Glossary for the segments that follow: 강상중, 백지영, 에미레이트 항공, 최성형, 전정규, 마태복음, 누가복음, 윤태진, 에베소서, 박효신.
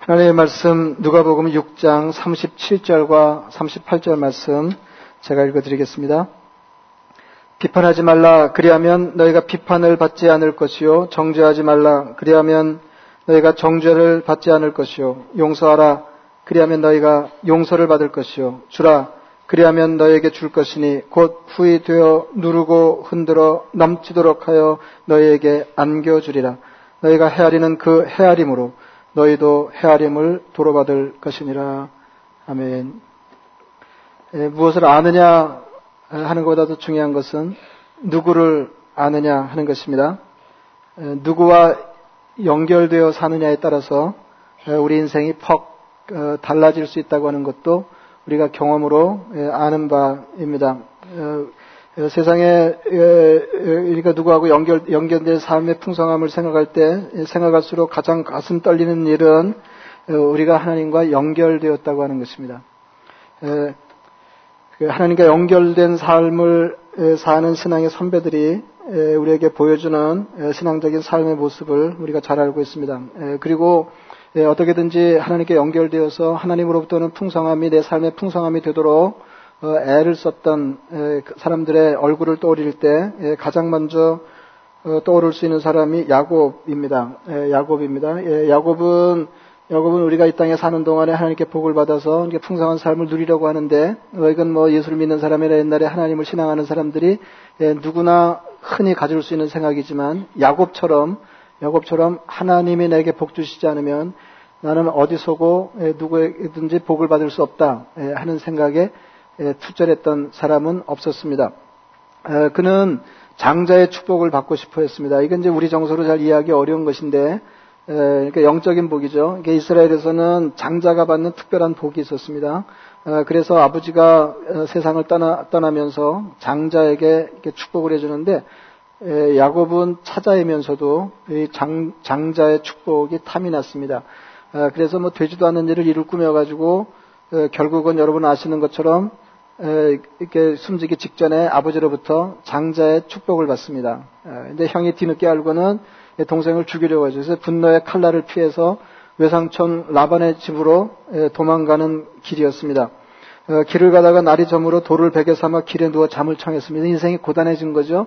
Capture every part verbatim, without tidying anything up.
하나님의 말씀 누가복음 육 장 삼십칠 절과 삼십팔 절 말씀 제가 읽어드리겠습니다. 비판하지 말라 그리하면 너희가 비판을 받지 않을 것이요 정죄하지 말라 그리하면 너희가 정죄를 받지 않을 것이요 용서하라 그리하면 너희가 용서를 받을 것이요 주라 그리하면 너희에게 줄 것이니 곧 후이 되어 누르고 흔들어 넘치도록 하여 너희에게 안겨주리라. 너희가 헤아리는 그 헤아림으로 너희도 헤아림을 도로받을 것이니라. 아멘. 에, 무엇을 아느냐 하는 것보다도 중요한 것은 누구를 아느냐 하는 것입니다. 에, 누구와 연결되어 사느냐에 따라서 에, 우리 인생이 퍽 어, 달라질 수 있다고 하는 것도 우리가 경험으로 에, 아는 바입니다. 에, 에, 세상에 에, 우리가 누구하고 연결, 연결된 삶의 풍성함을 생각할 때 에, 생각할수록 가장 가슴 떨리는 일은 에, 우리가 하나님과 연결되었다고 하는 것입니다. 에, 하나님과 연결된 삶을 사는 신앙의 선배들이 우리에게 보여주는 신앙적인 삶의 모습을 우리가 잘 알고 있습니다. 그리고 어떻게든지 하나님께 연결되어서 하나님으로부터는 풍성함이 내 삶의 풍성함이 되도록 애를 썼던 사람들의 얼굴을 떠올릴 때 가장 먼저 떠오를 수 있는 사람이 야곱입니다. 야곱입니다. 야곱은 야곱은 우리가 이 땅에 사는 동안에 하나님께 복을 받아서 이렇게 풍성한 삶을 누리려고 하는데, 이건 뭐 예수를 믿는 사람이나 옛날에 하나님을 신앙하는 사람들이 누구나 흔히 가질 수 있는 생각이지만, 야곱처럼, 야곱처럼 하나님이 내게 복 주시지 않으면 나는 어디서고 누구에든지 복을 받을 수 없다 하는 생각에 투절했던 사람은 없었습니다. 그는 장자의 축복을 받고 싶어 했습니다. 이건 이제 우리 정서로 잘 이해하기 어려운 것인데, 그러니까 영적인 복이죠. 이스라엘에서는 장자가 받는 특별한 복이 있었습니다. 그래서 아버지가 세상을 떠나, 떠나면서 장자에게 축복을 해주는데, 야곱은 찾아오면서도 장, 장자의 축복이 탐이 났습니다. 그래서 뭐 되지도 않는 일을 이룰 꾸며가지고 결국은 여러분 아시는 것처럼 이렇게 숨지기 직전에 아버지로부터 장자의 축복을 받습니다. 근데 형이 뒤늦게 알고는 동생을 죽이려고 하죠. 그래서 분노의 칼날을 피해서 외삼촌 라반의 집으로 도망가는 길이었습니다. 길을 가다가 날이 저물어 돌을 베개 삼아 길에 누워 잠을 청했습니다. 인생이 고단해진 거죠.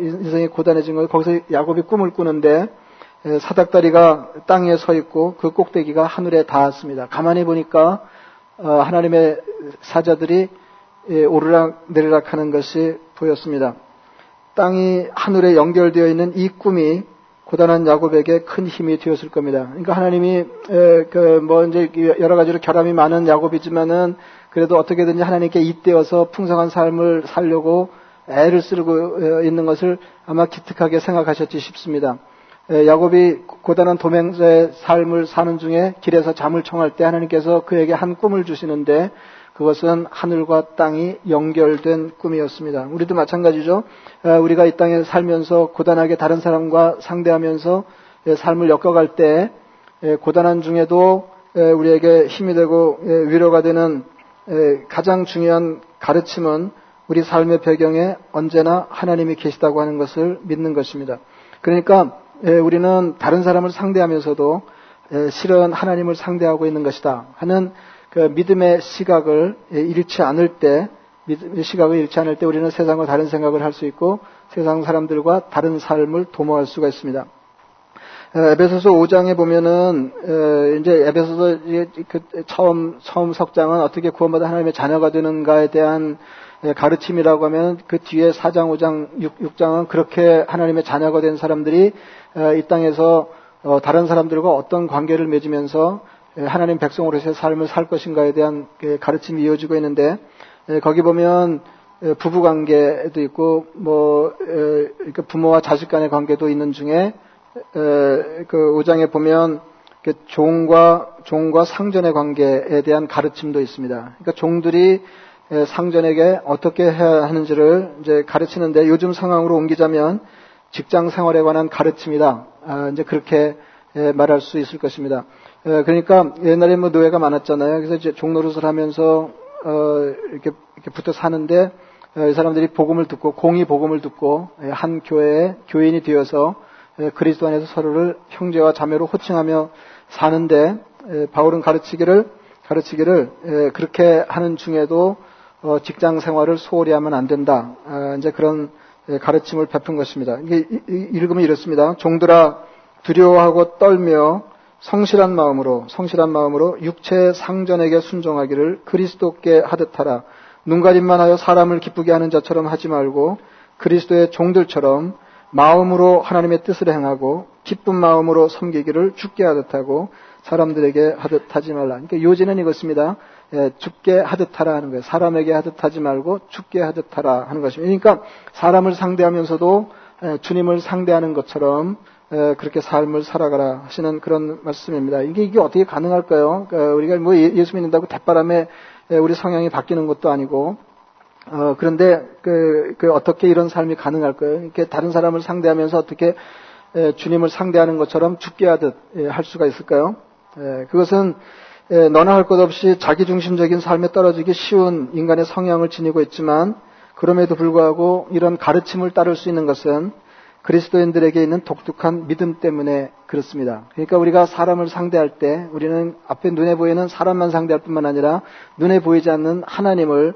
인생이 고단해진 거예요. 거기서 야곱이 꿈을 꾸는데 사닥다리가 땅에 서 있고 그 꼭대기가 하늘에 닿았습니다. 가만히 보니까 하나님의 사자들이 오르락 내리락 하는 것이 보였습니다. 땅이 하늘에 연결되어 있는 이 꿈이 고단한 야곱에게 큰 힘이 되었을 겁니다. 그러니까 하나님이 그 뭐 이제 여러 가지로 결함이 많은 야곱이지만은 그래도 어떻게든지 하나님께 잇대어서 풍성한 삶을 살려고 애를 쓰고 있는 것을 아마 기특하게 생각하셨지 싶습니다. 야곱이 고단한 도맹자의 삶을 사는 중에 길에서 잠을 청할 때 하나님께서 그에게 한 꿈을 주시는데 그것은 하늘과 땅이 연결된 꿈이었습니다. 우리도 마찬가지죠. 우리가 이 땅에 살면서 고단하게 다른 사람과 상대하면서 삶을 엮어갈 때 고단한 중에도 우리에게 힘이 되고 위로가 되는 가장 중요한 가르침은 우리 삶의 배경에 언제나 하나님이 계시다고 하는 것을 믿는 것입니다. 그러니까 우리는 다른 사람을 상대하면서도 실은 하나님을 상대하고 있는 것이다 하는 그 믿음의 시각을 잃지 않을 때, 믿음의 시각을 잃지 않을 때 우리는 세상과 다른 생각을 할 수 있고 세상 사람들과 다른 삶을 도모할 수가 있습니다. 에베소서 오 장에 보면은 이제 에베소서 처음 처음 석장은 어떻게 구원받아 하나님의 자녀가 되는가에 대한 가르침이라고 하면 그 뒤에 사 장, 오 장, 육 장은 그렇게 하나님의 자녀가 된 사람들이 이 땅에서 다른 사람들과 어떤 관계를 맺으면서 하나님 백성으로서의 삶을 살 것인가에 대한 가르침이 이어지고 있는데 거기 보면 부부 관계도 있고 뭐 부모와 자식 간의 관계도 있는 중에 그 오 장에 보면 종과 종과 상전의 관계에 대한 가르침도 있습니다. 그러니까 종들이 상전에게 어떻게 해야 하는지를 이제 가르치는데 요즘 상황으로 옮기자면 직장 생활에 관한 가르침이다. 이제 그렇게 말할 수 있을 것입니다. 그러니까 옛날에 뭐 노예가 많았잖아요. 그래서 이제 종노릇을 하면서 이렇게 붙어 사는데 이 사람들이 복음을 듣고 공의 복음을 듣고 한 교회의 교인이 되어서 그리스도 안에서 서로를 형제와 자매로 호칭하며 사는데, 바울은 가르치기를 가르치기를 그렇게 하는 중에도 직장 생활을 소홀히 하면 안 된다. 이제 그런 가르침을 베푼 것입니다. 이게 읽으면 이렇습니다. 종들아, 두려워하고 떨며 성실한 마음으로 성실한 마음으로 육체 상전에게 순종하기를 그리스도께 하듯하라. 눈가림만 하여 사람을 기쁘게 하는 자처럼 하지 말고 그리스도의 종들처럼 마음으로 하나님의 뜻을 행하고 기쁜 마음으로 섬기기를 주께 하듯하고 사람들에게 하듯하지 말라. 그러니까 요지는 이것입니다. 예, 주께 하듯하라 하는 거예요. 사람에게 하듯하지 말고 주께 하듯하라 하는 것입니다. 그러니까 사람을 상대하면서도 예, 주님을 상대하는 것처럼 예, 그렇게 삶을 살아가라 하시는 그런 말씀입니다. 이게 이게 어떻게 가능할까요? 그러니까 우리가 뭐 예수 믿는다고 대바람에 예, 우리 성향이 바뀌는 것도 아니고. 어, 그런데, 그, 그, 어떻게 이런 삶이 가능할까요? 이렇게 다른 사람을 상대하면서 어떻게, 예, 주님을 상대하는 것처럼 죽게 하듯, 예, 할 수가 있을까요? 예, 그것은, 예, 너나 할 것 없이 자기중심적인 삶에 떨어지기 쉬운 인간의 성향을 지니고 있지만, 그럼에도 불구하고 이런 가르침을 따를 수 있는 것은 그리스도인들에게 있는 독특한 믿음 때문에 그렇습니다. 그러니까 우리가 사람을 상대할 때, 우리는 앞에 눈에 보이는 사람만 상대할 뿐만 아니라, 눈에 보이지 않는 하나님을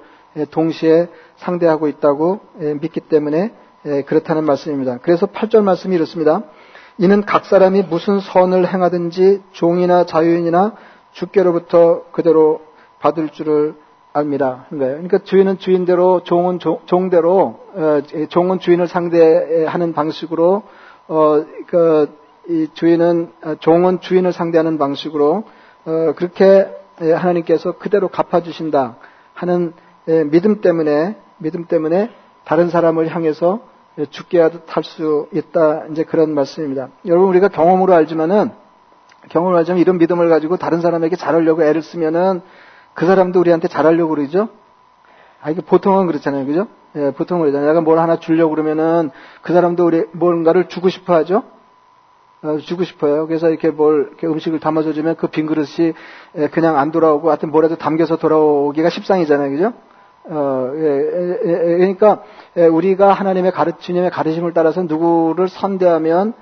동시에 상대하고 있다고 믿기 때문에 그렇다는 말씀입니다. 그래서 팔 절 말씀이 이렇습니다. 이는 각 사람이 무슨 선을 행하든지 종이나 자유인이나 주께로부터 그대로 받을 줄을 압니다. 그러니까 주인은 주인대로, 종은 종대로, 종은 주인을 상대하는 방식으로, 주인은 종은 주인을 상대하는 방식으로 그렇게 하나님께서 그대로 갚아주신다 하는 예, 믿음 때문에, 믿음 때문에 다른 사람을 향해서 죽게 하듯 할 수 있다. 이제 그런 말씀입니다. 여러분, 우리가 경험으로 알지만은, 경험으로 알지만 이런 믿음을 가지고 다른 사람에게 잘하려고 애를 쓰면은 그 사람도 우리한테 잘하려고 그러죠? 아, 이게 보통은 그렇잖아요. 그죠? 예, 보통은 그러잖아요. 내가 뭘 하나 주려고 그러면은 그 사람도 우리 뭔가를 주고 싶어 하죠? 주고 싶어요. 그래서 이렇게 뭘, 이렇게 음식을 담아줘주면 그 빈 그릇이 그냥 안 돌아오고 하여튼 뭐라도 담겨서 돌아오기가 십상이잖아요. 그죠? 어, 예, 예, 예, 그러니까, 예, 우리가 하나님의 가르침의 가르침을 따라서 누구를 선대하면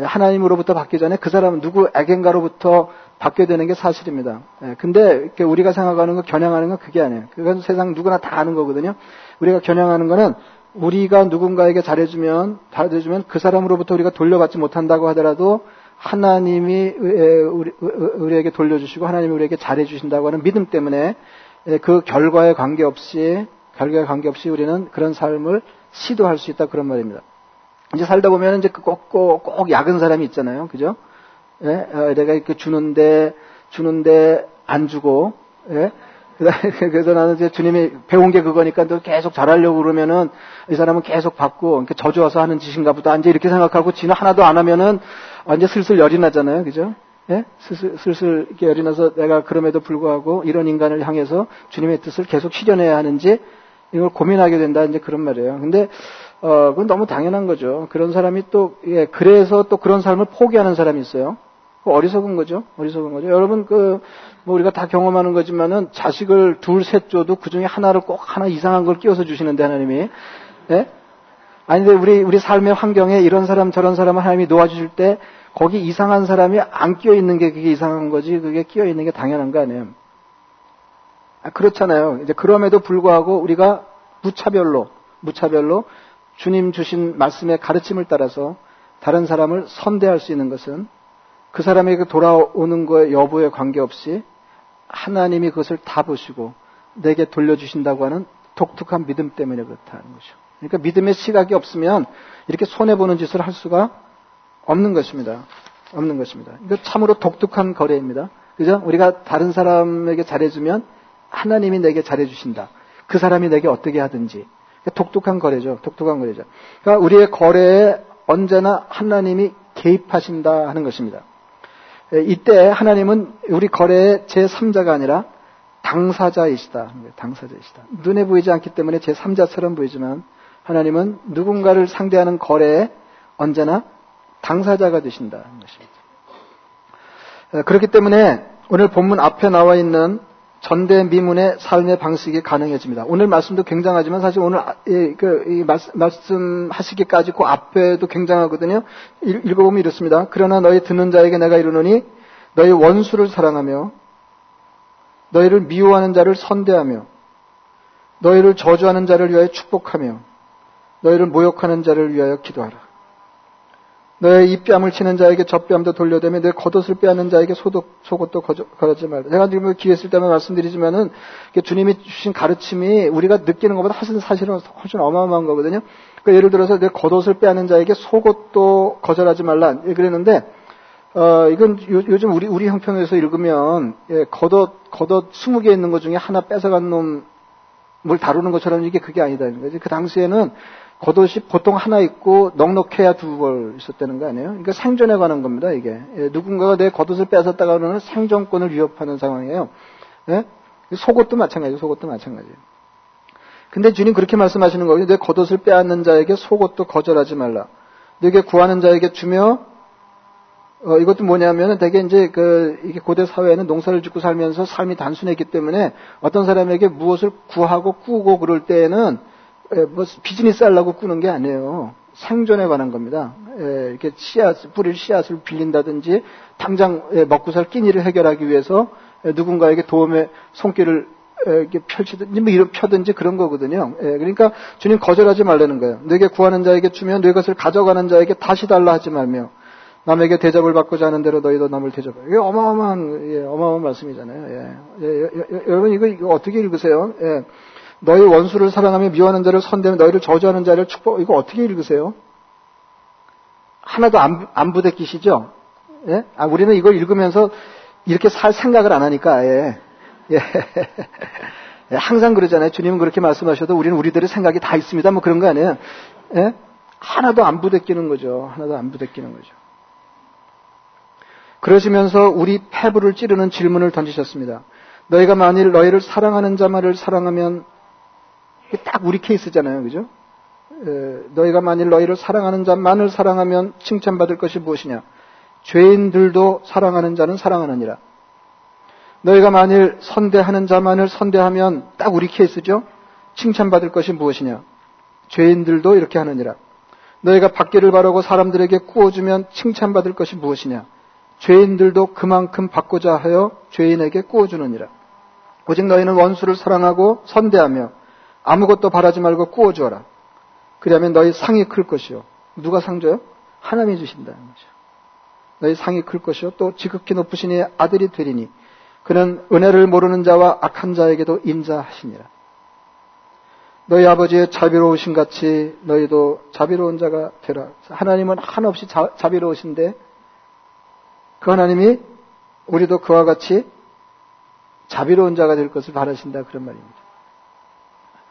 하나님으로부터 받기 전에 그 사람은 누구에겐가로부터 받게 되는 게 사실입니다. 예, 근데 이렇게 우리가 생각하는 거, 겨냥하는 건 그게 아니에요. 그건 세상 누구나 다 아는 거거든요. 우리가 겨냥하는 거는 우리가 누군가에게 잘해주면, 잘해주면 그 사람으로부터 우리가 돌려받지 못한다고 하더라도 하나님이 우리, 우리에게 돌려주시고 하나님이 우리에게 잘해주신다고 하는 믿음 때문에 그 결과에 관계없이, 결과에 관계없이 우리는 그런 삶을 시도할 수 있다. 그런 말입니다. 이제 살다 보면 이제 꼭, 꼭, 꼭 약은 사람이 있잖아요. 그죠? 예? 어, 내가 이렇게 주는데, 주는데 안 주고, 예? 그래서 나는 이제 주님이 배운 게 그거니까 또 계속 잘하려고 그러면은 이 사람은 계속 받고, 이렇게 저주와서 하는 짓인가 보다. 이제 이렇게 생각하고 지는 하나도 안 하면은 완전 슬슬 열이 나잖아요. 그죠? 예? 슬슬, 슬슬 이렇게 열이 나서 내가 그럼에도 불구하고 이런 인간을 향해서 주님의 뜻을 계속 실현해야 하는지 이걸 고민하게 된다. 이제 그런 말이에요. 근데, 어, 그건 너무 당연한 거죠. 그런 사람이 또, 예, 그래서 또 그런 삶을 포기하는 사람이 있어요. 어리석은 거죠. 어리석은 거죠. 여러분, 그, 뭐 우리가 다 경험하는 거지만은 자식을 둘, 셋 줘도 그 중에 하나를 꼭 하나 이상한 걸 끼워서 주시는데 하나님이. 예? 아니, 근데 우리, 우리 삶의 환경에 이런 사람, 저런 사람을 하나님이 놓아주실 때 거기 이상한 사람이 안 끼어 있는 게 그게 이상한 거지, 그게 끼어 있는 게 당연한 거 아니에요. 아, 그렇잖아요. 이제 그럼에도 불구하고 우리가 무차별로, 무차별로 주님 주신 말씀의 가르침을 따라서 다른 사람을 선대할 수 있는 것은 그 사람에게 돌아오는 거에 여부에 관계없이 하나님이 그것을 다 보시고 내게 돌려주신다고 하는 독특한 믿음 때문에 그렇다는 거죠. 그러니까 믿음의 시각이 없으면 이렇게 손해보는 짓을 할 수가 없는 것입니다. 없는 것입니다. 이거 참으로 독특한 거래입니다. 그죠? 우리가 다른 사람에게 잘해주면 하나님이 내게 잘해주신다. 그 사람이 내게 어떻게 하든지. 독특한 거래죠. 독특한 거래죠. 그러니까 우리의 거래에 언제나 하나님이 개입하신다 하는 것입니다. 이때 하나님은 우리 거래의 제삼자가 아니라 당사자이시다. 당사자이시다. 눈에 보이지 않기 때문에 제삼자처럼 보이지만 하나님은 누군가를 상대하는 거래에 언제나 당사자가 되신다는 것입니다. 그렇기 때문에 오늘 본문 앞에 나와 있는 전대미문의 삶의 방식이 가능해집니다. 오늘 말씀도 굉장하지만 사실 오늘 이, 그, 이 말씀, 말씀하시기까지 그 앞에도 굉장하거든요. 읽어보면 이렇습니다. 그러나 너희 듣는 자에게 내가 이르노니 너희 원수를 사랑하며 너희를 미워하는 자를 선대하며 너희를 저주하는 자를 위하여 축복하며 너희를 모욕하는 자를 위하여 기도하라. 너의 이 뺨을 치는 자에게 저 뺨도 돌려대며 내 겉옷을 빼앗는 자에게 속옷도 걸어지 말라. 제가 지금 기회 있을 때만 말씀드리지만은 주님이 주신 가르침이 우리가 느끼는 것보다 사실은 훨씬 어마어마한 거거든요. 그러니까 예를 들어서 내 겉옷을 빼앗는 자에게 속옷도 거절하지 말라 그랬는데 어 이건 요, 요즘 우리 우리 형편에서 읽으면 예, 겉옷 겉옷 스무 개 있는 것 중에 하나 뺏어간 놈을 다루는 것처럼 이게 그게 아니다 그러지. 그 당시에는 겉옷이 보통 하나 있고 넉넉해야 두 벌 있었다는 거 아니에요? 그러니까 생존에 관한 겁니다, 이게. 예, 누군가가 내 겉옷을 뺏었다가 하면 생존권을 위협하는 상황이에요. 예? 속옷도 마찬가지예요, 속옷도 마찬가지예요. 근데 주님 그렇게 말씀하시는 거예요. 내 겉옷을 빼앗는 자에게 속옷도 거절하지 말라. 너에게 구하는 자에게 주며, 어, 이것도 뭐냐면은 되게 이제 그, 이게 고대 사회에는 농사를 짓고 살면서 삶이 단순했기 때문에 어떤 사람에게 무엇을 구하고 꾸고 그럴 때에는 예, 뭐 비즈니스 하려고 꾸는 게 아니에요. 생존에 관한 겁니다. 예, 이렇게 씨앗, 뿌릴 씨앗을 빌린다든지 당장 예, 먹고 살 끼니를 해결하기 위해서 예, 누군가에게 도움의 손길을 예, 이렇게 펼치든지 뭐 이런 펴든지 그런 거거든요. 예, 그러니까 주님 거절하지 말라는 거예요. 네게 구하는 자에게 주면 네 것을 가져가는 자에게 다시 달라 하지 말며 남에게 대접을 받고자 하는 대로 너희도 남을 대접해. 이게 어마어마한 예, 어마어마한 말씀이잖아요. 예. 예, 예, 예, 여러분 이거, 이거 어떻게 읽으세요? 예. 너희 원수를 사랑하며 미워하는 자를 선대하며 너희를 저주하는 자를 축복. 이거 어떻게 읽으세요? 하나도 안, 안 부대끼시죠? 예? 아, 우리는 이걸 읽으면서 이렇게 살 생각을 안 하니까, 예. 예. 항상 그러잖아요. 주님은 그렇게 말씀하셔도 우리는 우리들의 생각이 다 있습니다. 뭐 그런 거 아니에요? 예? 하나도 안 부대끼는 거죠. 하나도 안 부대끼는 거죠. 그러시면서 우리 패부를 찌르는 질문을 던지셨습니다. 너희가 만일 너희를 사랑하는 자만을 사랑하면 딱 우리 케이스잖아요. 그죠? 에, 너희가 만일 너희를 사랑하는 자만을 사랑하면 칭찬받을 것이 무엇이냐? 죄인들도 사랑하는 자는 사랑하느니라. 너희가 만일 선대하는 자만을 선대하면 딱 우리 케이스죠? 칭찬받을 것이 무엇이냐? 죄인들도 이렇게 하느니라. 너희가 받기를 바라고 사람들에게 꾸어주면 칭찬받을 것이 무엇이냐? 죄인들도 그만큼 받고자 하여 죄인에게 꾸어주느니라. 오직 너희는 원수를 사랑하고 선대하며 아무것도 바라지 말고 꾸어주어라. 그리하면 너희 상이 클 것이요. 누가 상 줘요? 하나님이 주신다는 거죠. 너희 상이 클 것이요. 또 지극히 높으신 이의 아들이 되리니 그는 은혜를 모르는 자와 악한 자에게도 인자하시니라. 너희 아버지의 자비로우신 같이 너희도 자비로운 자가 되라. 하나님은 한없이 자, 자비로우신데 그 하나님이 우리도 그와 같이 자비로운 자가 될 것을 바라신다. 그런 말입니다.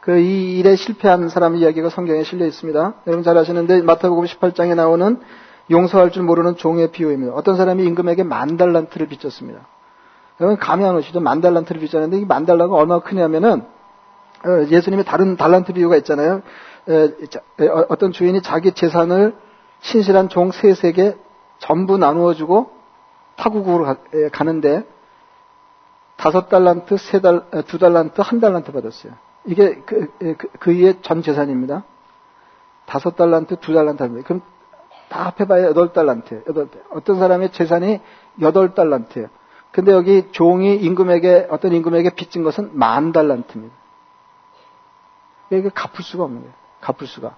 그 이 일에 실패한 사람 이야기가 성경에 실려 있습니다. 여러분 잘 아시는데 마태복음 십팔 장에 나오는 용서할 줄 모르는 종의 비유입니다. 어떤 사람이 임금에게 만 달란트를 빚졌습니다. 여러분 감이 안 오시죠? 만 달란트를 빚졌는데 이 만 달란트가 얼마나 크냐면은 예수님의 다른 달란트 비유가 있잖아요. 어떤 주인이 자기 재산을 신실한 종 셋에게 전부 나누어주고 타국으로 가는데 다섯 달란트, 세 달, 두 달란트, 한 달란트 받았어요. 이게 그, 그, 그의 전 재산입니다. 다섯 달란트, 두 달란트. 그럼 다 합해봐야 여덟 달란트. 여덟. 어떤 사람의 재산이 여덟 달란트예요. 근데 여기 종이 임금에게 어떤 임금에게 빚진 것은 만 달란트입니다. 이게 갚을 수가 없는 거예요. 갚을 수가,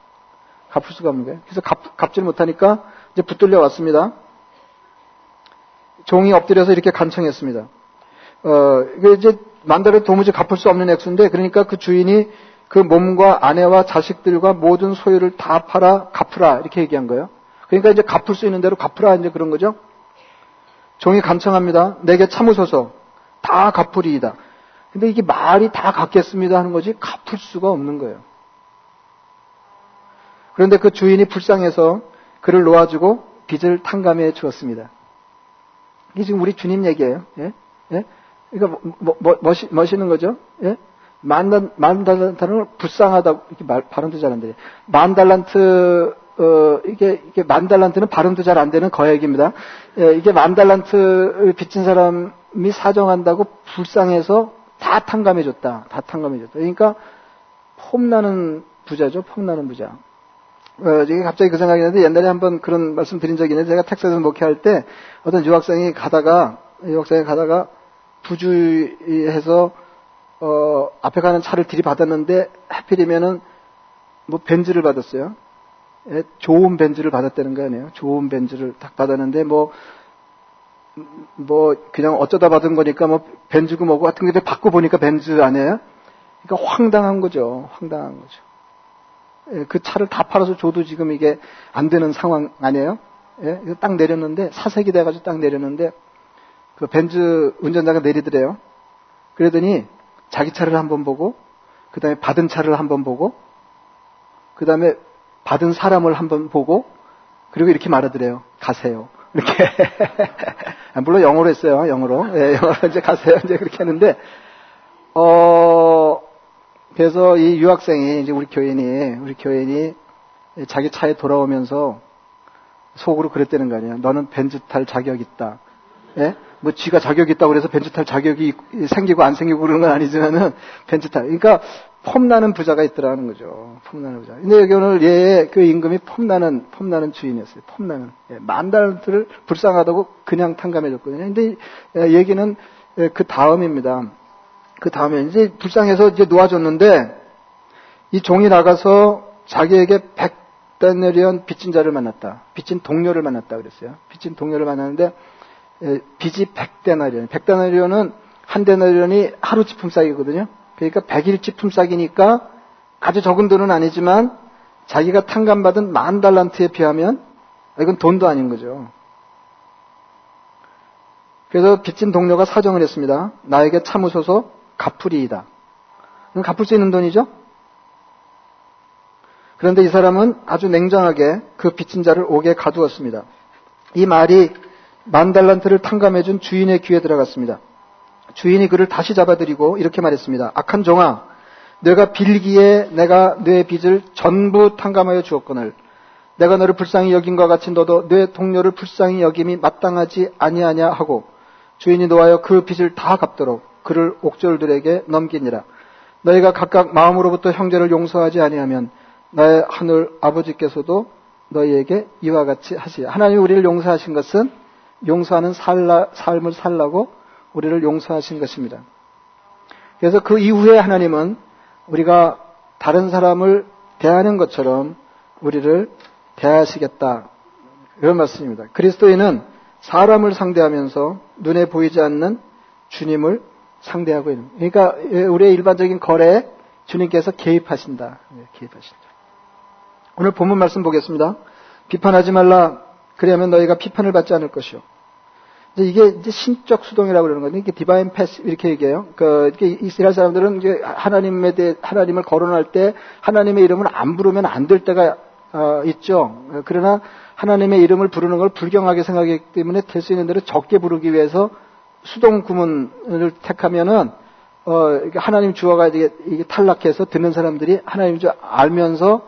갚을 수가 없는 거예요. 그래서 갚, 갚질 못하니까 이제 붙들려 왔습니다. 종이 엎드려서 이렇게 간청했습니다. 어, 이게 이제 만달을 도무지 갚을 수 없는 액수인데, 그러니까 그 주인이 그 몸과 아내와 자식들과 모든 소유를 다 팔아 갚으라 이렇게 얘기한 거예요. 그러니까 이제 갚을 수 있는 대로 갚으라 이제 그런 거죠. 종이 간청합니다. 내게 참으소서. 다 갚으리이다. 근데 이게 말이 다 갚겠습니다 하는 거지 갚을 수가 없는 거예요. 그런데 그 주인이 불쌍해서 그를 놓아주고 빚을 탕감해 주었습니다. 이게 지금 우리 주님 얘기예요. 예? 예? 그러니까 뭐, 뭐, 멋이, 멋있는 거죠. 예? 만, 만 달란트는 불쌍하다고 이렇게 말, 발음도 잘 안 되네. 만 달란트 어, 이게 이게 만 달란트는 발음도 잘 안 되는 거액입니다. 예, 이게 만 달란트 빚진 사람이 사정한다고 불쌍해서 다 탕감해줬다. 다 탕감해줬다. 그러니까 폼나는 부자죠. 폼나는 부자. 어, 이게 갑자기 그 생각이 나는데 옛날에 한번 그런 말씀 드린 적이 있는데 제가 텍사스에서 목회할 때 어떤 유학생이 가다가 유학생이 가다가 부주의해서 어, 앞에 가는 차를 들이받았는데 하필이면은 뭐 벤츠를 받았어요. 예, 좋은 벤츠를 받았다는 거 아니에요. 좋은 벤츠를 딱 받았는데 뭐 뭐 그냥 어쩌다 받은 거니까 뭐 벤츠고 뭐고 같은 게 받고 보니까 벤츠 아니에요. 그러니까 황당한 거죠. 황당한 거죠. 예, 그 차를 다 팔아서 줘도 지금 이게 안 되는 상황 아니에요? 예, 딱 내렸는데, 사색이 돼가지고 딱 내렸는데, 그 벤츠 운전자가 내리더래요. 그러더니 자기 차를 한번 보고, 그 다음에 받은 차를 한번 보고, 그 다음에 받은 사람을 한번 보고, 그리고 이렇게 말하더래요. 가세요. 이렇게. 물론 영어로 했어요. 영어로. 예, 영어로 이제 가세요. 이제 그렇게 했는데, 어, 그래서 이 유학생이 이제 우리 교인이 우리 교인이 자기 차에 돌아오면서 속으로 그랬다는 거 아니에요. 너는 벤츠 탈 자격 있다. 예? 뭐 지가 자격 있다고 그래서 벤츠 탈 자격이 생기고 안 생기고 그런 건 아니지만은 벤츠 탈. 그러니까 폼나는 부자가 있더라는 거죠. 폼나는 부자. 근데 여기 오늘 얘의 그 임금이 폼나는 폼나는 주인이었어요. 폼나는 예, 만 달러를 불쌍하다고 그냥 탕감해줬거든요. 근데 예, 얘기는 예, 그 다음입니다. 그 다음에 이제 불쌍해서 이제 놓아줬는데 이 종이 나가서 자기에게 백 다나리온 빚진 자를 만났다. 빚진 동료를 만났다 그랬어요. 빚진 동료를 만났는데 빚이 백 다나리온. 백 다나리온은 한 데나리온이 하루 찌품싸기거든요. 그러니까 백 일 찌품싸기니까 아주 적은 돈은 아니지만 자기가 탕감받은 만 달란트에 비하면 이건 돈도 아닌 거죠. 그래서 빚진 동료가 사정을 했습니다. 나에게 참으소서 갚으리이다. 갚을 수 있는 돈이죠. 그런데 이 사람은 아주 냉정하게 그 빚진 자를 옥에 가두었습니다. 이 말이 만 달란트를 탕감해준 주인의 귀에 들어갔습니다. 주인이 그를 다시 잡아들이고 이렇게 말했습니다. 악한 종아, 내가 빌기에 내가 네 빚을 전부 탕감하여 주었거늘 내가 너를 불쌍히 여김과 같이 너도 네 동료를 불쌍히 여김이 마땅하지 아니하냐 하고 주인이 노하여 그 빚을 다 갚도록 그를 옥졸들에게 넘기니라. 너희가 각각 마음으로부터 형제를 용서하지 아니하면 나의 하늘 아버지께서도 너희에게 이와 같이 하시라. 하나님이 우리를 용서하신 것은 용서하는 살라, 삶을 살라고 우리를 용서하신 것입니다. 그래서 그 이후에 하나님은 우리가 다른 사람을 대하는 것처럼 우리를 대하시겠다. 이런 말씀입니다. 그리스도인은 사람을 상대하면서 눈에 보이지 않는 주님을 상대하고 있는. 그러니까 우리의 일반적인 거래에 주님께서 개입하신다. 개입하신다. 오늘 본문 말씀 보겠습니다. 비판하지 말라. 그리하면 너희가 비판을 받지 않을 것이요. 이제 이게 이제 신적 수동이라고 그러는 건데, 이게 디바인 패스 이렇게 얘기해요. 그 이스라엘 사람들은 이제 하나님에 대해 하나님을 거론할 때 하나님의 이름을 안 부르면 안 될 때가 어, 있죠. 그러나 하나님의 이름을 부르는 걸 불경하게 생각하기 때문에 될 수 있는 대로 적게 부르기 위해서 수동 구문을 택하면은 어, 하나님 주어가 이게, 이게 탈락해서 듣는 사람들이 하나님 줄 알면서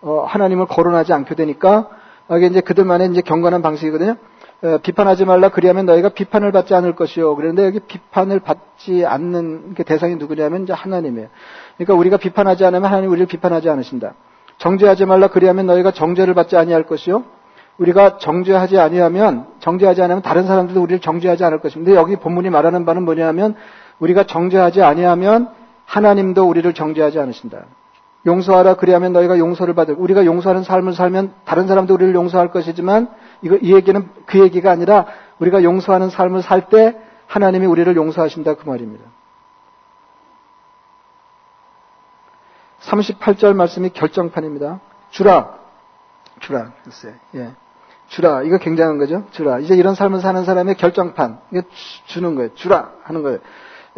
어, 하나님을 거론하지 않게 되니까 이게 이제 그들만의 이제 경건한 방식이거든요. 에, 비판하지 말라 그리하면 너희가 비판을 받지 않을 것이요. 그런데 여기 비판을 받지 않는 그 대상이 누구냐면 이제 하나님이에요. 그러니까 우리가 비판하지 않으면 하나님 우리를 비판하지 않으신다. 정죄하지 말라 그리하면 너희가 정죄를 받지 아니할 것이요. 우리가 정죄하지 아니하면 정죄하지 않으면 다른 사람들도 우리를 정죄하지 않을 것입니다. 여기 본문이 말하는 바는 뭐냐면 우리가 정죄하지 아니하면 하나님도 우리를 정죄하지 않으신다. 용서하라 그리하면 너희가 용서를 받을. 우리가 용서하는 삶을 살면 다른 사람도 우리를 용서할 것이지만 이거 이 얘기는 그 얘기가 아니라 우리가 용서하는 삶을 살 때 하나님이 우리를 용서하신다 그 말입니다. 삼십팔 절 말씀이 결정판입니다. 주라. 주라. 글쎄. 예. 주라. 이거 굉장한 거죠. 주라. 이제 이런 삶을 사는 사람의 결정판. 이게 주는 거예요. 주라. 하는 거예요.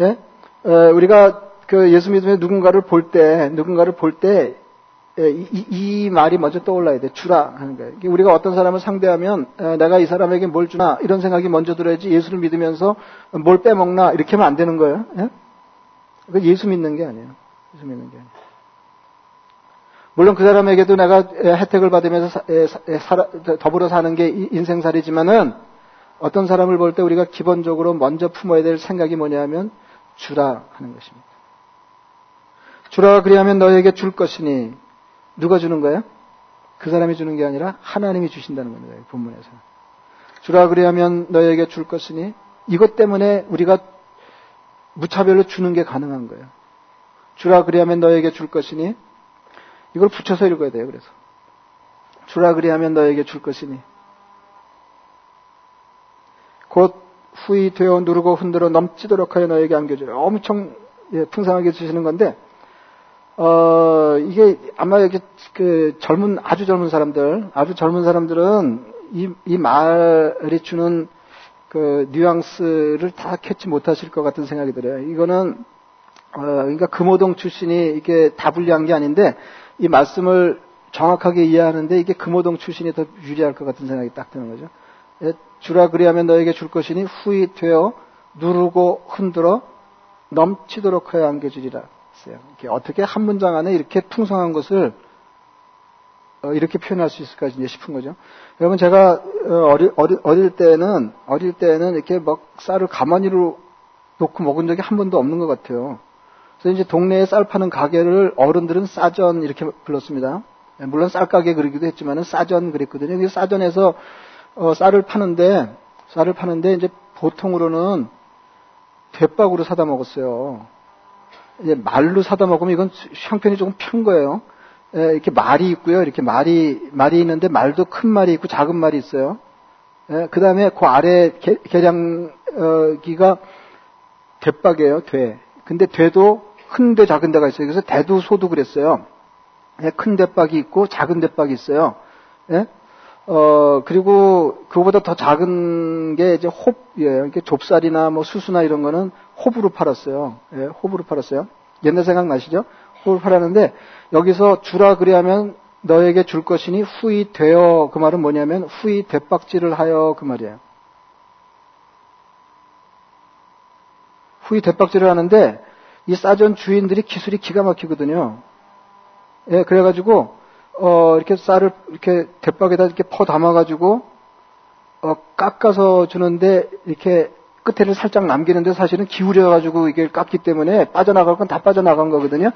예? 에, 우리가 그 예수 믿음의 누군가를 볼 때, 누군가를 볼 때, 예, 이, 이 말이 먼저 떠올라야 돼. 주라. 하는 거예요. 우리가 어떤 사람을 상대하면, 에, 내가 이 사람에게 뭘 주나, 이런 생각이 먼저 들어야지 예수를 믿으면서 뭘 빼먹나, 이렇게 하면 안 되는 거예요. 예? 그러니까 예수 믿는 게 아니에요. 예수 믿는 게 아니에요. 물론 그 사람에게도 내가 혜택을 받으면서 더불어 사는 게 인생살이지만은 어떤 사람을 볼 때 우리가 기본적으로 먼저 품어야 될 생각이 뭐냐면 주라 하는 것입니다. 주라 그리하면 너에게 줄 것이니, 누가 주는 거예요? 그 사람이 주는 게 아니라 하나님이 주신다는 겁니다. 본문에서. 주라 그리하면 너에게 줄 것이니, 이것 때문에 우리가 무차별로 주는 게 가능한 거예요. 주라 그리하면 너에게 줄 것이니, 이걸 붙여서 읽어야 돼요. 그래서 주라 그리하면 너에게 줄 것이니 곧 후이 되어 누르고 흔들어 넘치도록 하여 너에게 안겨주라. 엄청 예, 풍성하게 주시는 건데 어, 이게 아마 이렇게 그 젊은 아주 젊은 사람들 아주 젊은 사람들은 이, 이 말이 주는 그 뉘앙스를 다 캐치 못하실 것 같은 생각이 들어요. 이거는 어, 그러니까 금호동 출신이 이게 다 불리한 게 아닌데 이 말씀을 정확하게 이해하는데 이게 금호동 출신이 더 유리할 것 같은 생각이 딱 드는 거죠. 주라 그리하면 너에게 줄 것이니 후이 되어 누르고 흔들어 넘치도록 하여 안겨주리라 했어요. 이게 어떻게 한 문장 안에 이렇게 풍성한 것을 어, 이렇게 표현할 수 있을까 싶은 거죠. 여러분 제가 어릴, 어릴, 어릴 때는 어릴 때는 이렇게 막 쌀을 가마니로 놓고 먹은 적이 한 번도 없는 것 같아요. 그래서 이제 동네에 쌀 파는 가게를 어른들은 싸전 이렇게 불렀습니다. 물론 쌀 가게 그러기도 했지만은 싸전 그랬거든요. 그 싸전에서 어, 쌀을 파는데 쌀을 파는데 이제 보통으로는 대박으로 사다 먹었어요. 이제 말로 사다 먹으면 이건 형편이 조금 편 거예요. 예, 이렇게 말이 있고요. 이렇게 말이 말이 있는데 말도 큰 말이 있고 작은 말이 있어요. 예, 그 다음에 그 아래 개, 계량기가 대박이에요. 돼. 근데 돼도 큰 돼 작은 데가 있어요. 그래서 대도 소도 그랬어요. 예, 큰 대박이 있고 작은 대박이 있어요. 예? 어, 그리고 그거보다 더 작은 게 이제 홉이에요. 이게 좁쌀이나 뭐 수수나 이런 거는 홉으로 팔았어요. 예, 홉으로 팔았어요. 옛날 생각 나시죠? 홉으로 팔았는데 여기서 주라 그리하면 너에게 줄 것이니 후이 되어 그 말은 뭐냐면 후이 대박질을 하여 그 말이에요. 후이 대박질을 하는데 이 싸전 주인들이 기술이 기가 막히거든요. 예, 그래가지고, 어, 이렇게 쌀을 이렇게 대박에다 이렇게 퍼 담아가지고, 어, 깎아서 주는데, 이렇게 끝에를 살짝 남기는데 사실은 기울여가지고 이게 깎기 때문에 빠져나갈 건 다 빠져나간 거거든요.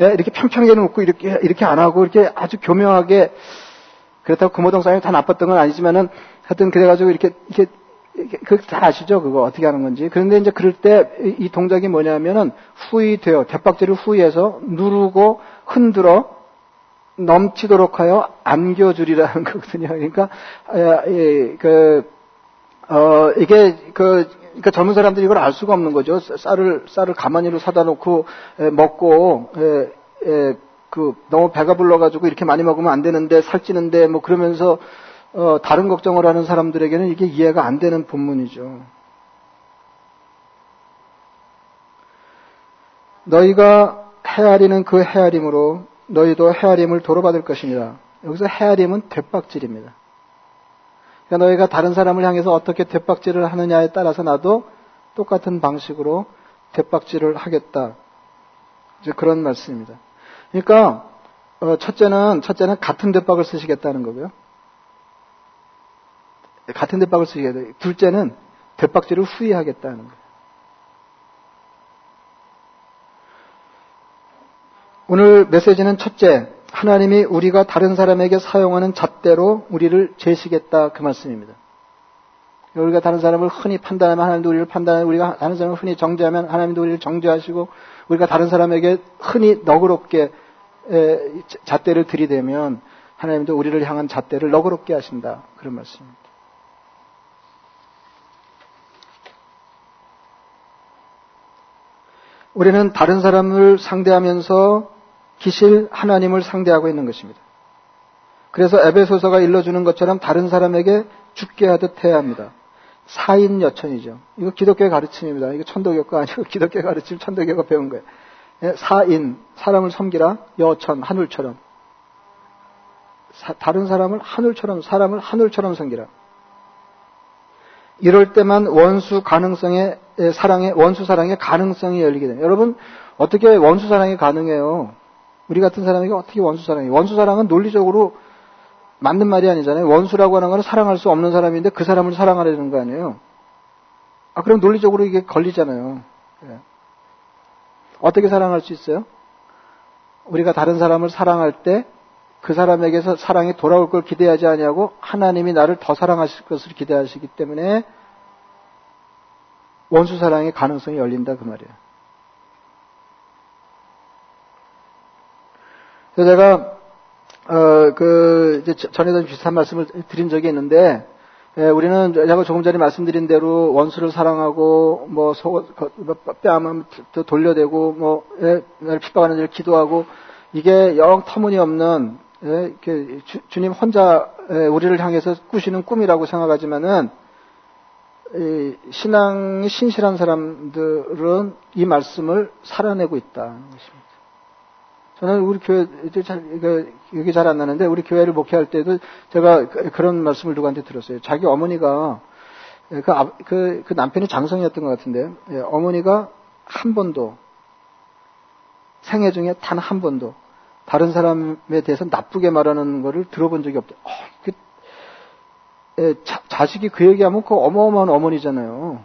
예, 이렇게 평평하게 놓고 이렇게, 이렇게 안 하고, 이렇게 아주 교묘하게, 그렇다고 금호동 사람이 다 나빴던 건 아니지만은, 하여튼 그래가지고 이렇게, 이렇게, 그, 잘 아시죠? 그거 어떻게 하는 건지. 그런데 이제 그럴 때 이 동작이 뭐냐면은 후이 되어, 대박질을 후이해서 누르고 흔들어 넘치도록 하여 안겨주리라는 거거든요. 그러니까, 예, 그, 어, 이게 그, 그러니까 젊은 사람들이 이걸 알 수가 없는 거죠. 쌀을, 쌀을 가마니로 사다 놓고, 예, 먹고, 예, 예, 그, 너무 배가 불러가지고 이렇게 많이 먹으면 안 되는데, 살찌는데, 뭐 그러면서 어, 다른 걱정을 하는 사람들에게는 이게 이해가 안 되는 본문이죠. 너희가 헤아리는 그 헤아림으로 너희도 헤아림을 도로받을 것입니다. 여기서 헤아림은 대박질입니다. 그러니까 너희가 다른 사람을 향해서 어떻게 대박질을 하느냐에 따라서 나도 똑같은 방식으로 대박질을 하겠다. 이제 그런 말씀입니다. 그러니까 어, 첫째는 첫째는 같은 대박을 쓰시겠다는 거고요. 같은 대박을 쓰게 돼요. 둘째는 대박질을 후회하겠다는 거예요. 오늘 메시지는 첫째, 하나님이 우리가 다른 사람에게 사용하는 잣대로 우리를 재시겠다 그 말씀입니다. 우리가 다른 사람을 흔히 판단하면 하나님도 우리를 판단하고 우리가 다른 사람을 흔히 정죄하면 하나님도 우리를 정죄하시고 우리가 다른 사람에게 흔히 너그럽게 잣대를 들이대면 하나님도 우리를 향한 잣대를 너그럽게 하신다. 그런 말씀입니다. 우리는 다른 사람을 상대하면서 기실 하나님을 상대하고 있는 것입니다. 그래서 에베소서가 일러주는 것처럼 다른 사람에게 죽게 하듯 해야 합니다. 사인 여천이죠. 이거 기독교의 가르침입니다. 이거 천도교가 아니고 기독교의 가르침, 천도교가 배운 거예요. 사인, 사람을 섬기라, 여천, 하늘처럼. 사, 다른 사람을 하늘처럼, 사람을 하늘처럼 섬기라. 이럴 때만 원수 가능성의 사랑의 원수 사랑의 가능성이 열리게 돼요. 여러분 어떻게 원수 사랑이 가능해요? 우리 같은 사람에게 어떻게 원수 사랑이? 원수 사랑은 논리적으로 맞는 말이 아니잖아요. 원수라고 하는 것은 사랑할 수 없는 사람인데 그 사람을 사랑하려는 거 아니에요. 아, 그럼 논리적으로 이게 걸리잖아요. 예. 어떻게 사랑할 수 있어요? 우리가 다른 사람을 사랑할 때 그 사람에게서 사랑이 돌아올 걸 기대하지 아니하고 하나님이 나를 더 사랑하실 것을 기대하시기 때문에 원수 사랑의 가능성이 열린다 그 말이에요. 그래서 제가 어, 그 이제 전에도 비슷한 말씀을 드린 적이 있는데 예, 우리는 제가 조금 전에 말씀드린 대로 원수를 사랑하고 뭐 뺨을 돌려대고 뭐 예, 나를 핍박하는 데를 기도하고 이게 영 터무니없는 예, 이렇게 주, 주님 혼자 예, 우리를 향해서 꾸시는 꿈이라고 생각하지만은 이, 신앙이 신실한 사람들은 이 말씀을 살아내고 있다는 것입니다. 저는 우리 교회 잘, 여기 잘 안 나는데 우리 교회를 목회할 때도 제가 그런 말씀을 누구한테 들었어요. 자기 어머니가 그, 그, 그 남편이 장성이었던 것 같은데 예, 어머니가 한 번도 생애 중에 단 한 번도 다른 사람에 대해서 나쁘게 말하는 거를 들어본 적이 없다. 어, 그, 예, 자, 자식이 그 얘기하면 그 어마어마한 어머니잖아요.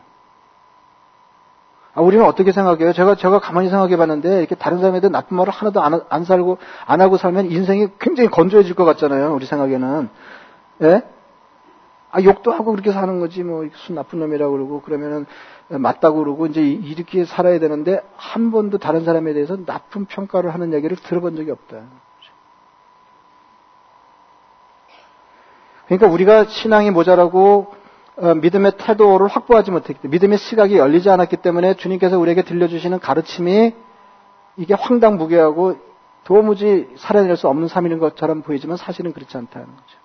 아, 우리는 어떻게 생각해요? 제가, 제가 가만히 생각해 봤는데, 이렇게 다른 사람에 대해 나쁜 말을 하나도 안, 안 살고, 안 하고 살면 인생이 굉장히 건조해질 것 같잖아요. 우리 생각에는. 예? 아, 욕도 하고 그렇게 사는 거지. 뭐, 순 나쁜 놈이라고 그러고, 그러면은, 맞다고 그러고, 이제 이렇게 살아야 되는데, 한 번도 다른 사람에 대해서 나쁜 평가를 하는 얘기를 들어본 적이 없다. 그러니까 우리가 신앙이 모자라고, 어, 믿음의 태도를 확보하지 못했기 때문에 믿음의 시각이 열리지 않았기 때문에 주님께서 우리에게 들려주시는 가르침이 이게 황당무계하고 도무지 살아낼 수 없는 삶인 것처럼 보이지만 사실은 그렇지 않다는 거죠.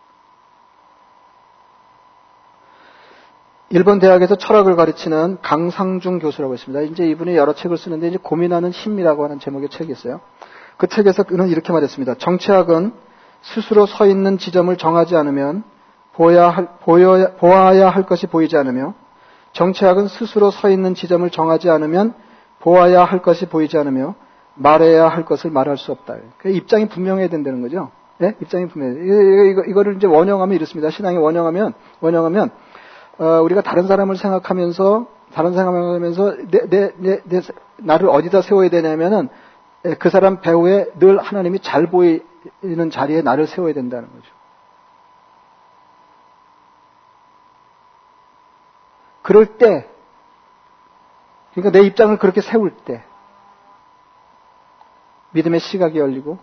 일본 대학에서 철학을 가르치는 강상중 교수라고 있습니다. 이제 이분이 여러 책을 쓰는데 이제 고민하는 힘이라고 하는 제목의 책이 있어요. 그 책에서 그는 이렇게 말했습니다. 정치학은 스스로 서 있는 지점을 정하지 않으면 보아야 할, 보여야, 보아야 할 것이 보이지 않으며 정치학은 스스로 서 있는 지점을 정하지 않으면 보아야 할 것이 보이지 않으며 말해야 할 것을 말할 수 없다. 그러니까 입장이 분명해야 된다는 거죠. 예? 입장이 분명해야. 이거, 이거를 이제 원형하면 이렇습니다. 신앙이 원형하면, 원형하면, 어, 우리가 다른 사람을 생각하면서, 다른 사람을 하면서 내, 내, 내, 내, 나를 어디다 세워야 되냐면은 그 사람 배후에 늘 하나님이 잘 보이는 자리에 나를 세워야 된다는 거죠. 그럴 때, 그러니까 내 입장을 그렇게 세울 때, 믿음의 시각이 열리고,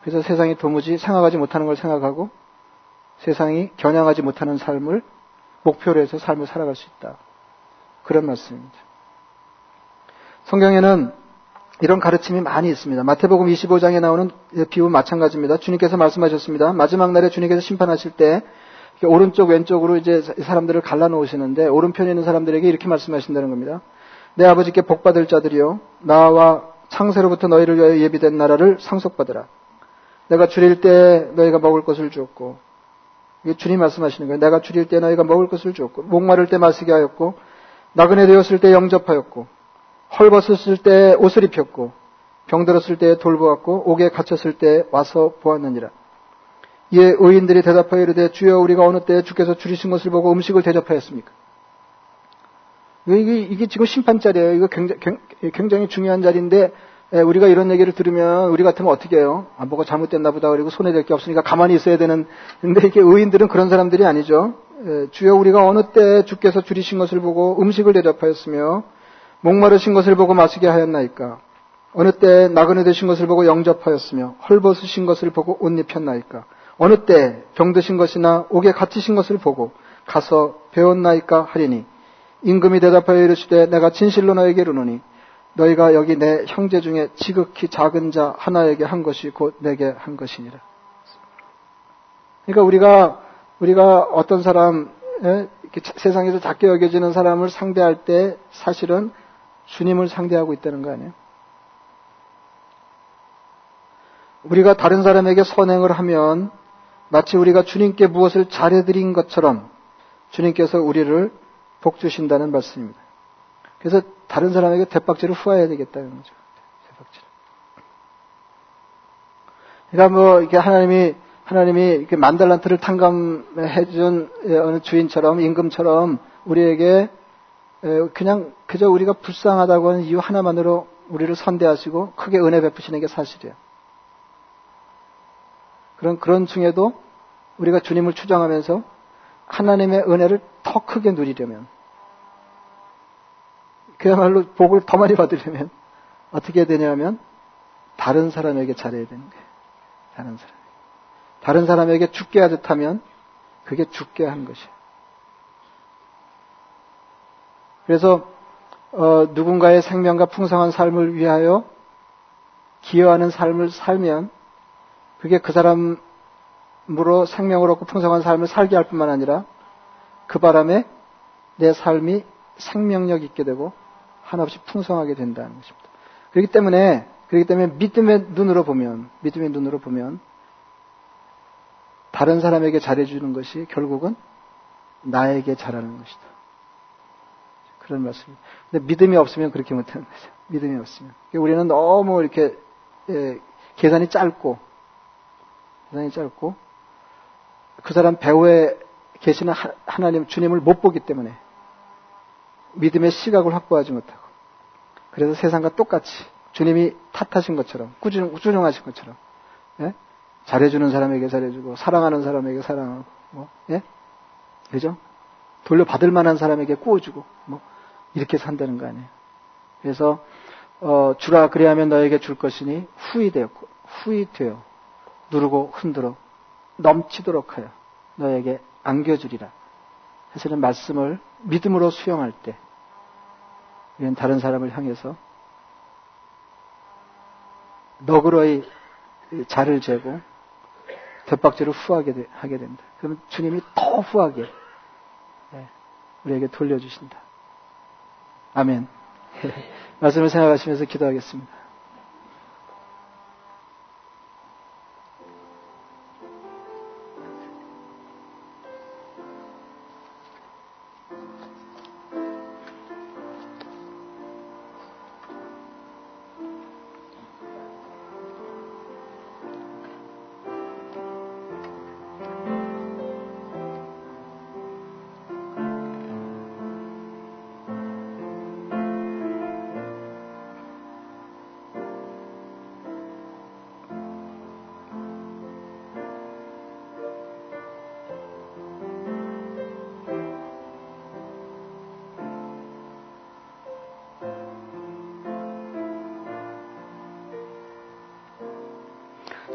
그래서 세상이 도무지 생각하지 못하는 걸 생각하고, 세상이 겨냥하지 못하는 삶을 목표로 해서 삶을 살아갈 수 있다. 그런 말씀입니다. 성경에는 이런 가르침이 많이 있습니다. 마태복음 이십오 장에 나오는 비유는 마찬가지입니다. 주님께서 말씀하셨습니다. 마지막 날에 주님께서 심판하실 때, 오른쪽 왼쪽으로 이제 사람들을 갈라놓으시는데 오른편에 있는 사람들에게 이렇게 말씀하신다는 겁니다. 내 아버지께 복받을 자들이여 나와 창세로부터 너희를 위하여 예비된 나라를 상속받으라. 내가 줄일 때 너희가 먹을 것을 주었고 이게 주님 말씀하시는 거예요. 내가 줄일 때 너희가 먹을 것을 주었고 목마를 때 마시게 하였고 나그네 되었을 때 영접하였고 헐벗었을 때 옷을 입혔고 병들었을 때 돌보았고 옥에 갇혔을 때 와서 보았느니라. 이에 의인들이 대답하여 이르되 주여 우리가 어느 때에 주께서 줄이신 것을 보고 음식을 대접하였습니까? 이게, 이게 지금 심판자리예요. 이거 굉장히, 굉장히 중요한 자리인데 우리가 이런 얘기를 들으면 우리 같으면 어떻게 해요? 아, 뭐가 잘못됐나 보다 그리고 손해될 게 없으니까 가만히 있어야 되는 근데 이게 의인들은 그런 사람들이 아니죠. 주여 우리가 어느 때에 주께서 줄이신 것을 보고 음식을 대접하였으며 목마르신 것을 보고 마시게 하였나이까? 어느 때에 나그네 되신 것을 보고 영접하였으며 헐벗으신 것을 보고 옷 입혔나이까? 어느 때 병드신 것이나 옥에 갇히신 것을 보고 가서 배웠나이까 하리니 임금이 대답하여 이르시되 내가 진실로 너에게 이르노니 너희가 여기 내 형제 중에 지극히 작은 자 하나에게 한 것이 곧 내게 한 것이니라. 그러니까 우리가 우리가 어떤 사람 세상에서 작게 여겨지는 사람을 상대할 때 사실은 주님을 상대하고 있다는 거 아니에요? 우리가 다른 사람에게 선행을 하면 마치 우리가 주님께 무엇을 잘해드린 것처럼 주님께서 우리를 복 주신다는 말씀입니다. 그래서 다른 사람에게 대박질을 후화해야 되겠다는 거죠. 대박질. 그러니까 뭐 이렇게 하나님이 하나님이 이렇게 만달란트를 탕감해준 어느 주인처럼 임금처럼 우리에게 그냥 그저 우리가 불쌍하다고 하는 이유 하나만으로 우리를 선대하시고 크게 은혜 베푸시는 게 사실이에요. 그런 그런 중에도 우리가 주님을 추정하면서 하나님의 은혜를 더 크게 누리려면, 그야말로 복을 더 많이 받으려면 어떻게 해야 되냐면 다른 사람에게 잘해야 되는 거예요. 다른 사람, 다른 사람에게 죽게 하듯하면 그게 죽게 한 것이에요. 그래서 어, 누군가의 생명과 풍성한 삶을 위하여 기여하는 삶을 살면 그게 그 사람으로 생명을 얻고 풍성한 삶을 살게 할 뿐만 아니라 그 바람에 내 삶이 생명력 있게 되고 한없이 풍성하게 된다는 것입니다. 그렇기 때문에 그렇기 때문에 믿음의 눈으로 보면 믿음의 눈으로 보면 다른 사람에게 잘해주는 것이 결국은 나에게 잘하는 것이다. 그런 말씀입니다. 근데 믿음이 없으면 그렇게 못하는 거죠. 믿음이 없으면. 우리는 너무 이렇게 예, 계산이 짧고 계산이 짧고 그 사람 배후에 계시는 하나님 주님을 못 보기 때문에 믿음의 시각을 확보하지 못하고 그래서 세상과 똑같이 주님이 탓하신 것처럼 꾸준, 꾸준하신 것처럼 예? 잘해주는 사람에게 잘해주고 사랑하는 사람에게 사랑하고 뭐 예? 그죠? 돌려받을 만한 사람에게 꾸어주고 뭐 이렇게 산다는 거 아니에요. 그래서 어, 주라 그리하면 너에게 줄 것이니 후이 되었고 후이 되어 누르고 흔들어 넘치도록 하여 너에게 안겨주리라. 사실은 말씀을 믿음으로 수용할 때 우리는 다른 사람을 향해서 너그러이 자를 재고 덧박질을 후하게 되, 하게 된다. 그러면 주님이 더 후하게 우리에게 돌려주신다. 아멘. 말씀을 생각하시면서 기도하겠습니다.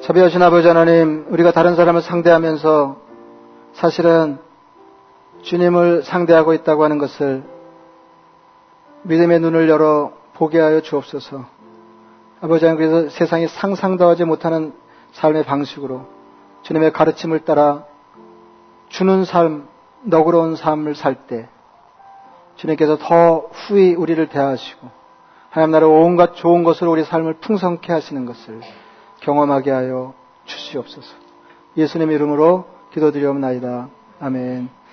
자비하신 아버지 하나님, 우리가 다른 사람을 상대하면서 사실은 주님을 상대하고 있다고 하는 것을 믿음의 눈을 열어 보게 하여 주옵소서. 아버지 하나님, 그래서 세상이 상상도 하지 못하는 삶의 방식으로 주님의 가르침을 따라 주는 삶, 너그러운 삶을 살 때 주님께서 더 후히 우리를 대하시고 하나님 나라의 온갖 좋은 것으로 우리 삶을 풍성케 하시는 것을 경험하게 하여 주시옵소서. 예수님의 이름으로 기도드리옵나이다. 아멘.